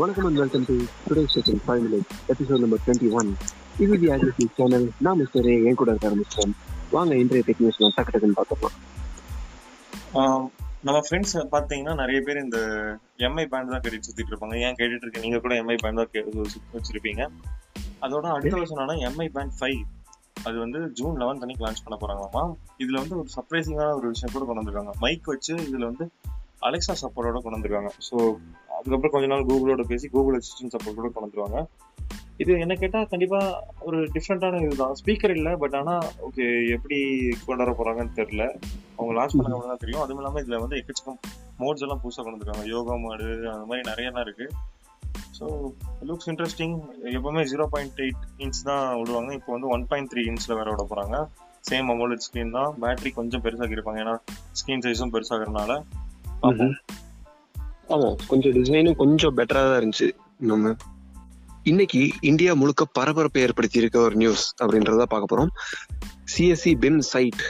வணக்கம் and welcome to today session 5 minutes episode number 21. இது the activity channel. நான் mister A என் கூட ஆரம்பிச்சிட்டோம். வாங்க இன்றைய டெக் நியூஸ் டக்கு டக்குன்னு பார்த்துக்கலாம். நம்ம ஃப்ரெண்ட்ஸ் பார்த்தீங்கன்னா நிறைய பேர் இந்த எம்ஐ பேண்ட் தான் கேட்டு சுற்றிட்டு இருப்பாங்க. ஏன் கேட்டுட்டு இருக்கேன், நீங்கள் கூட எம்ஐ பேண்ட் தான் வச்சுருப்பீங்க. அதோட அடுத்த வருஷம் ஆனால் MI Band 5 அது வந்து ஜூன் 11 அன்னைக்கு லான்ச் பண்ண போகிறாங்களாமா. இதில் வந்து ஒரு சர்ப்ரைசிங்கான ஒரு விஷயம் கூட கொண்டு வந்துருக்காங்க. மைக் வச்சு இதில் வந்து அலெக்ஸா சப்போர்ட்டோட கொண்டு வந்துருக்காங்க. ஸோ அதுக்கப்புறம் கொஞ்ச நாள் கூகுளோட பேசி கூகுள் அசிஸ்டன்ட் சப்போர்ட்டோட கொண்டு வந்துருவாங்க. இது என்ன கேட்டால் கண்டிப்பாக ஒரு டிஃப்ரெண்ட்டான இதுதான். ஸ்பீக்கர் இல்லை, பட் ஆனால் ஓகே எப்படி கொண்டு வர போகிறாங்கன்னு தெரில. அவங்க லான்ச் பண்ண தான் தெரியும். அதுவும் இல்லாமல் இதில் வந்து எக்கச்சக்கம் மோட்ஸ் எல்லாம் புதுசாக கொண்டு வந்துருக்காங்க. யோகா மோடு அந்த மாதிரி நிறையலாம் இருக்குது. So looks interesting. எப்போவுமே 0.8 inch தான் விடுவாங்க. இப்போ வந்து 1.3 inch வேறு விட போகிறாங்க. சேம் அமௌண்ட் ஸ்க்ரீன் தான். பேட்டரி கொஞ்சம் பெருசாக இருப்பாங்க, ஏன்னா ஸ்க்ரீன் சைஸும் பெருசாகிறதுனால. ஆமாம், கொஞ்சம் டிசைனும் கொஞ்சம் பெட்டராக தான் இருந்துச்சு. நம்ம இன்னைக்கு இந்தியா முழுக்க பரபரப்பை ஏற்படுத்தி இருக்க ஒரு நியூஸ் அப்படின்றத பார்க்க போகிறோம். சிஎஸ்சி பிம் சைட்,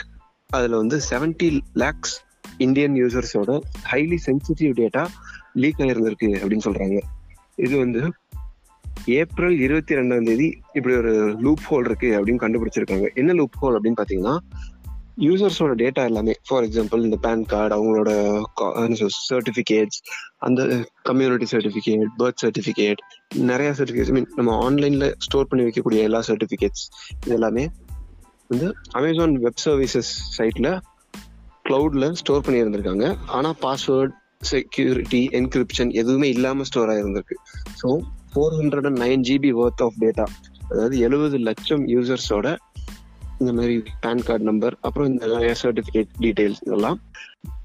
அதில் வந்து 70 lakhs இந்தியன் யூசர்ஸோட ஹைலி சென்சிட்டிவ் டேட்டா லீக் ஆகிருந்திருக்கு அப்படின்னு சொல்கிறாங்க. இது வந்து ஏப்ரல் 22 இப்படி ஒரு லூப் ஹோல் இருக்கு அப்படின்னு கண்டுபிடிச்சிருக்காங்க. என்ன லூப் ஹோல் அப்படின்னு பார்த்தீங்கன்னா, யூசர்ஸோட டேட்டா எல்லாமே, ஃபார் எக்ஸாம்பிள் இந்த பேன் கார்டு, அவங்களோட சர்டிஃபிகேட்ஸ், அந்த கம்யூனிட்டி சர்டிஃபிகேட், பர்த் சர்டிஃபிகேட், நிறைய சர்டிஃபிகேட்ஸ், மீன் நம்ம ஆன்லைன்ல ஸ்டோர் பண்ணி வைக்கக்கூடிய எல்லா சர்டிஃபிகேட்ஸ், இது எல்லாமே வந்து அமேசான் வெப் சர்வீசஸ் சைட்ல கிளவுட்ல ஸ்டோர் பண்ணி இருந்திருக்காங்க. ஆனால் பாஸ்வேர்டு, செக்யூரிட்டி, என்கிரிப்ஷன் எதுவுமே இல்லாமல் ஸ்டோர் ஆகிருந்திருக்கு. So 409 GB worth of data, அதாவது 70 லட்சம் யூசர்ஸோட இந்த மாதிரி பேன் கார்டு நம்பர், அப்புறம் இந்த சர்டிஃபிகேட் டீடைல்ஸ் இதெல்லாம்.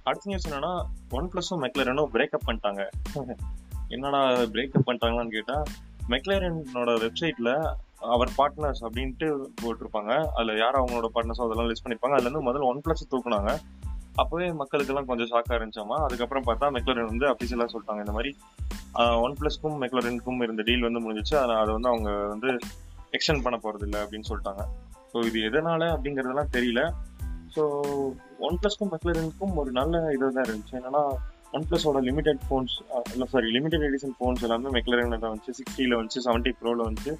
அடுத்த நியூஸ் என்னன்னா, OnePlusம் McLarenம் பிரேக்அப் பண்ணிட்டாங்க. என்னடா பிரேக்அப் பண்ணிட்டாங்களான்னு கேட்டால், McLarenோட வெப்சைட்ல அவர் பார்ட்னர்ஸ் அப்படின்ட்டு போட்டிருப்பாங்க. அதில் யார் அவங்களோட பார்ட்னர்ஸோ அதெல்லாம் லிஸ்ட் பண்ணியிருப்பாங்க. அதுலேருந்து முதல்ல OnePlus தூக்குனாங்க. அப்போவே மக்களுக்கெல்லாம் கொஞ்சம் ஷாக்காக இருந்துச்சாமா. அதுக்கப்புறம் பார்த்தா McLaren வந்து அஃபிஷியலாக சொல்லிட்டாங்க, இந்த மாதிரி OnePlusக்கும் McLarenக்கும் இருந்த டீல் வந்து முடிஞ்சிச்சு, ஆனால் அதை வந்து அவங்க வந்து எக்ஸ்டெண்ட் பண்ண போகிறது இல்லை அப்படின்னு சொல்லிட்டாங்க. ஸோ இது எதனால் அப்படிங்கிறதெல்லாம் தெரியல. ஸோ OnePlusக்கும் McLarenக்கும் ஒரு நல்ல இதாக தான் இருந்துச்சு. என்னன்னா OnePlusோட limited phones, limited edition phones எல்லாமே McLarenல வந்துச்சு. 60 வந்துச்சு, 70 Proல வந்துச்சு.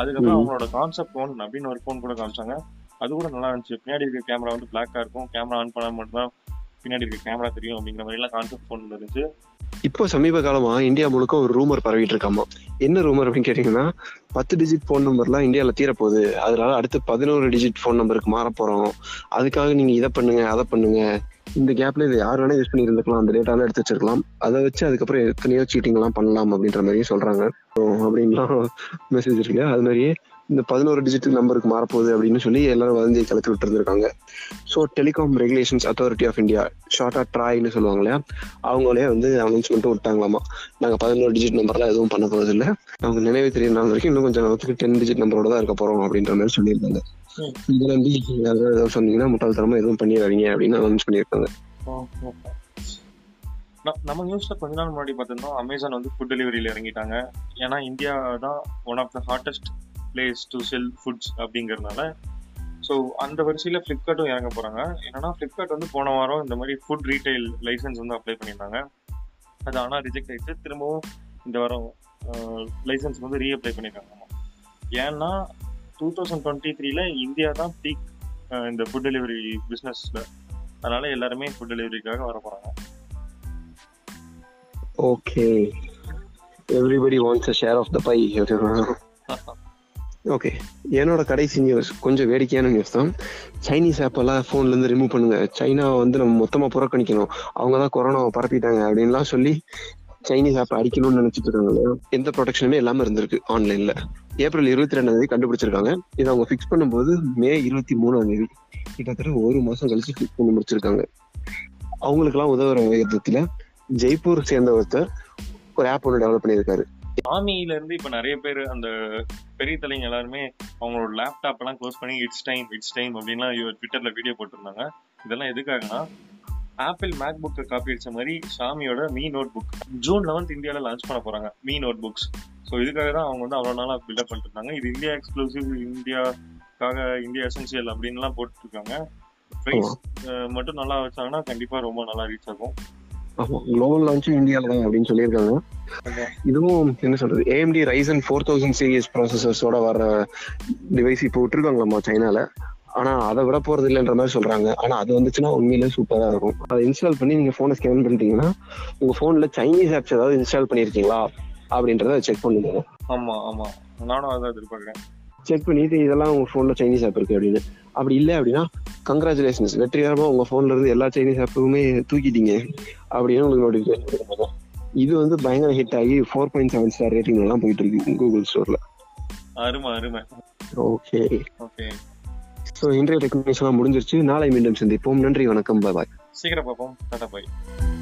அதுக்கப்புறம் அவங்களோட கான்செப்ட் ஃபோன் அப்படின்னு ஒரு ஃபோன் கூட காமிச்சாங்க. அது கூட நல்லா இருந்துச்சு. பின்னாடி இருக்க கேமரா வந்து பிளாக்காக இருக்கும், கேமரா ஆன் பண்ணால் மட்டும்தான் பின்னாடி இருக்க கேமரா தெரியும் அப்படிங்கிற மாதிரிலாம் கான்செப்ட் ஃபோன் இருந்துச்சு. இப்போ சமீப காலமா இந்தியா முழுக்க ஒரு ரூமர் பரவிட்டு இருக்காமா. என்ன ரூமர் அப்படின்னு கேட்டீங்கன்னா, 10 digit ஃபோன் நம்பர்லாம் இந்தியாவில் தீரப்போகுது, அதனால அடுத்து 11 digit ஃபோன் நம்பருக்கு மாற போகிறோம், அதுக்காக நீங்கள் இதை பண்ணுங்க அதை பண்ணுங்க, இந்த கேப்ல இதை யார் வேணா யூஸ் பண்ணி இருந்துக்கலாம், அந்த டேட்டாலாம் எடுத்து வச்சிருக்கலாம், அதை வச்சு அதுக்கப்புறம் எத்தனையோ சீட்டிங்லாம் பண்ணலாம் அப்படின்ற மாதிரியும் சொல்றாங்க. அப்படின்லாம் மெசேஜ் இருக்கு. அது மாதிரியே இந்த 11 digit நம்பருக்கு மாறப்போகுது அப்படின்னு சொல்லி எல்லாரும் வதந்தி கலக்கி விட்டு இருந்திருக்காங்க. So telecom regulations authority of India, ஷார்ட்டாக ட்ராய்னு சொல்லுவாங்க இல்லையா, அவங்களே வந்து அனௌன்ஸ்மெண்ட்டும் விட்டாங்களாமா. நாங்கள் 11 digit நம்பர்லாம் எதுவும் பண்ண போகிறது இல்லை, அவங்க நினைவு தெரியும் நாள் வரைக்கும் இன்னும் கொஞ்சம் நமக்கு 10 digit நம்பரோட தான் இருக்க போகிறோம் அப்படின்ற மாதிரி சொல்லியிருந்தாங்க. இதில் வந்து ஏதாவது சொன்னீங்கன்னா முட்டாள்தரமாக எதுவும் பண்ணி வரீங்க அப்படின்னு அனௌன்ஸ் பண்ணியிருக்காங்க. நம்ம நியூஸில் கொஞ்ச நாள் முன்னாடி பார்த்துருந்தோம், அமேசான் வந்து ஃபுட் டெலிவரியில் இறங்கிட்டாங்க. ஏன்னா இந்தியா தான் one of the hottest place to sell foods அப்படிங்கிறதுனால. ஸோ அந்த வரிசையில் ஃப்ளிப்கார்ட்டும் இறங்க போகிறாங்க. என்னன்னா ஃப்ளிப்கார்ட் வந்து போன வாரம் இந்த மாதிரி ஃபுட் ரீட்டைல் லைசன்ஸ் வந்து அப்ளை பண்ணியிருந்தாங்க. அது ஆனால் ரிஜெக்ட் ஆகிட்டு திரும்பவும் இந்த வாரம் லைசன்ஸ் வந்து ரீஅப்ளை பண்ணியிருக்காங்க. ஏன்னா 2023 இந்தியா தான் பீக் இந்த ஃபுட் டெலிவரி பிஸ்னஸில், அதனால் எல்லாருமே ஃபுட் டெலிவரிக்காக வர போகிறாங்க. Okay, everybody wants a share of the pie. Okay, என்னோட கடைசி நியூஸ் கொஞ்சம் வேடிக்கையான நியூஸ் தான். சைனீஸ் ஆப்பெல்லாம் ஃபோன்லேருந்து ரிமூவ் பண்ணுங்கள், சைனாவை வந்து நம்ம மொத்தமாக புறக்கணிக்கணும், அவங்க தான் கொரோனாவை பரப்பிட்டாங்க அப்படின்லாம் சொல்லி சைனீஸ் ஆப் அடிக்கணும்னு நினைச்சிட்டு இருக்காங்க. எந்த ப்ரொடெக்ஷனுமே இல்லாமல் இருந்திருக்கு ஆன்லைன்ல. ஏப்ரல் 22 கண்டுபிடிச்சிருக்காங்க. இதை அவங்க ஃபிக்ஸ் பண்ணும்போது மே 23, கிட்டத்தட்ட 1 மாசம் கழிச்சு ஃபிக்ஸ் பண்ணி முடிச்சிருக்காங்க. அவங்களுக்கெல்லாம் உதவுற விதத்துல ஜெய்ப்பூர் சேர்ந்த ஒருத்தர் ஒரு ஆப் ஒன்று டெவலப் பண்ணியிருக்காரு. ஆமியில இருந்து இப்ப நிறைய பேர், அந்த பெரிய தலைங்க எல்லாருமே அவங்களோட லேப்டாப் எல்லாம் க்ளோஸ் பண்ணி இட்ஸ் டைம் அப்படின்லாம் ட்விட்டர்ல வீடியோ போட்டிருந்தாங்க. இதெல்லாம் எதுக்காகனா, ஆப்பிள் மேக் புக்கை காப்பி அடித்த மாதிரி சாமியோட மீ நோட் புக் ஜூன் 11 இந்தியாவில் லான்ச் பண்ண போகிறாங்க. Mi Note books. ஸோ இதுக்காக தான் அவங்க வந்து அவ்வளோ நாளாக பில்டப் பண்ணிட்டுருந்தாங்க. இது இந்தியா எக்ஸ்க்ளூசிவ், இந்தியாக்காக, இந்தியா எசென்சியல் அப்படின்லாம் போட்டுருக்காங்க. ப்ரைஸ் மட்டும் நல்லா வச்சாங்கன்னா கண்டிப்பாக ரொம்ப நல்லா ரீச் ஆகும். குளோபல் லான்ச்சும் இந்தியாவில் தான் அப்படின்னு சொல்லியிருக்காங்க. இதுவும் என்ன சொல்றது, AMD Ryzen 4000 சீரிஸ் ப்ராசஸர்ஸோட வர டிவைஸ் இப்போ விட்டுருக்காங்களாம்மா சைனால. ஆனா அதை விட போறது இல்லைன்ற மாதிரி சொல்றாங்க. ஆனா அது வந்துச்சுன்னா உண்மையிலே சூப்பரா இருக்கும். அதை இன்ஸ்டால் பண்ணி நீங்க போனை ஸ்கேன் பண்ணிட்டீங்கன்னா உங்க போன்ல சைனீஸ் ஆப்ஸ் ஏதாவது இன்ஸ்டால் பண்ணிருக்கீங்களா அப்படின்றத செக் பண்ணுங்க. ஆமா ஆமா, நானும் அதான் எதிர்பார்க்கிறேன். செக் பண்ணிட்டு இதெல்லாம் உங்க போன்ல சைனீஸ் ஆப் இருக்கு அப்படின்னு. அப்படி இல்லை அப்படின்னா கங்க்ராச்சுலேஷன்ஸ், வெற்றிகரமா உங்க போன்ல இருந்து எல்லா சைனீஸ் ஆப்புமே தூக்கிட்டீங்க அப்படின்னு உங்களுக்கு நோட்டிஃபிகேஷன் கொடுக்கும். இது வந்து பயங்கர ஹிட் ஆகி 4.7 ஸ்டார் ரேட்டிங் எல்லாம் போயிட்டு இருக்கு கூகுள் ஸ்டோர்ல. அருமை அருமை. ஓகே ஓகே, சோ இன்றைய டெக்னிஷனா முடிஞ்சிருச்சு. நாளை மீண்டும் சந்திப்போம். நன்றி, வணக்கம், பாய் பாய். சீக்கிரம் பாப்போம், டாடா, பாய்.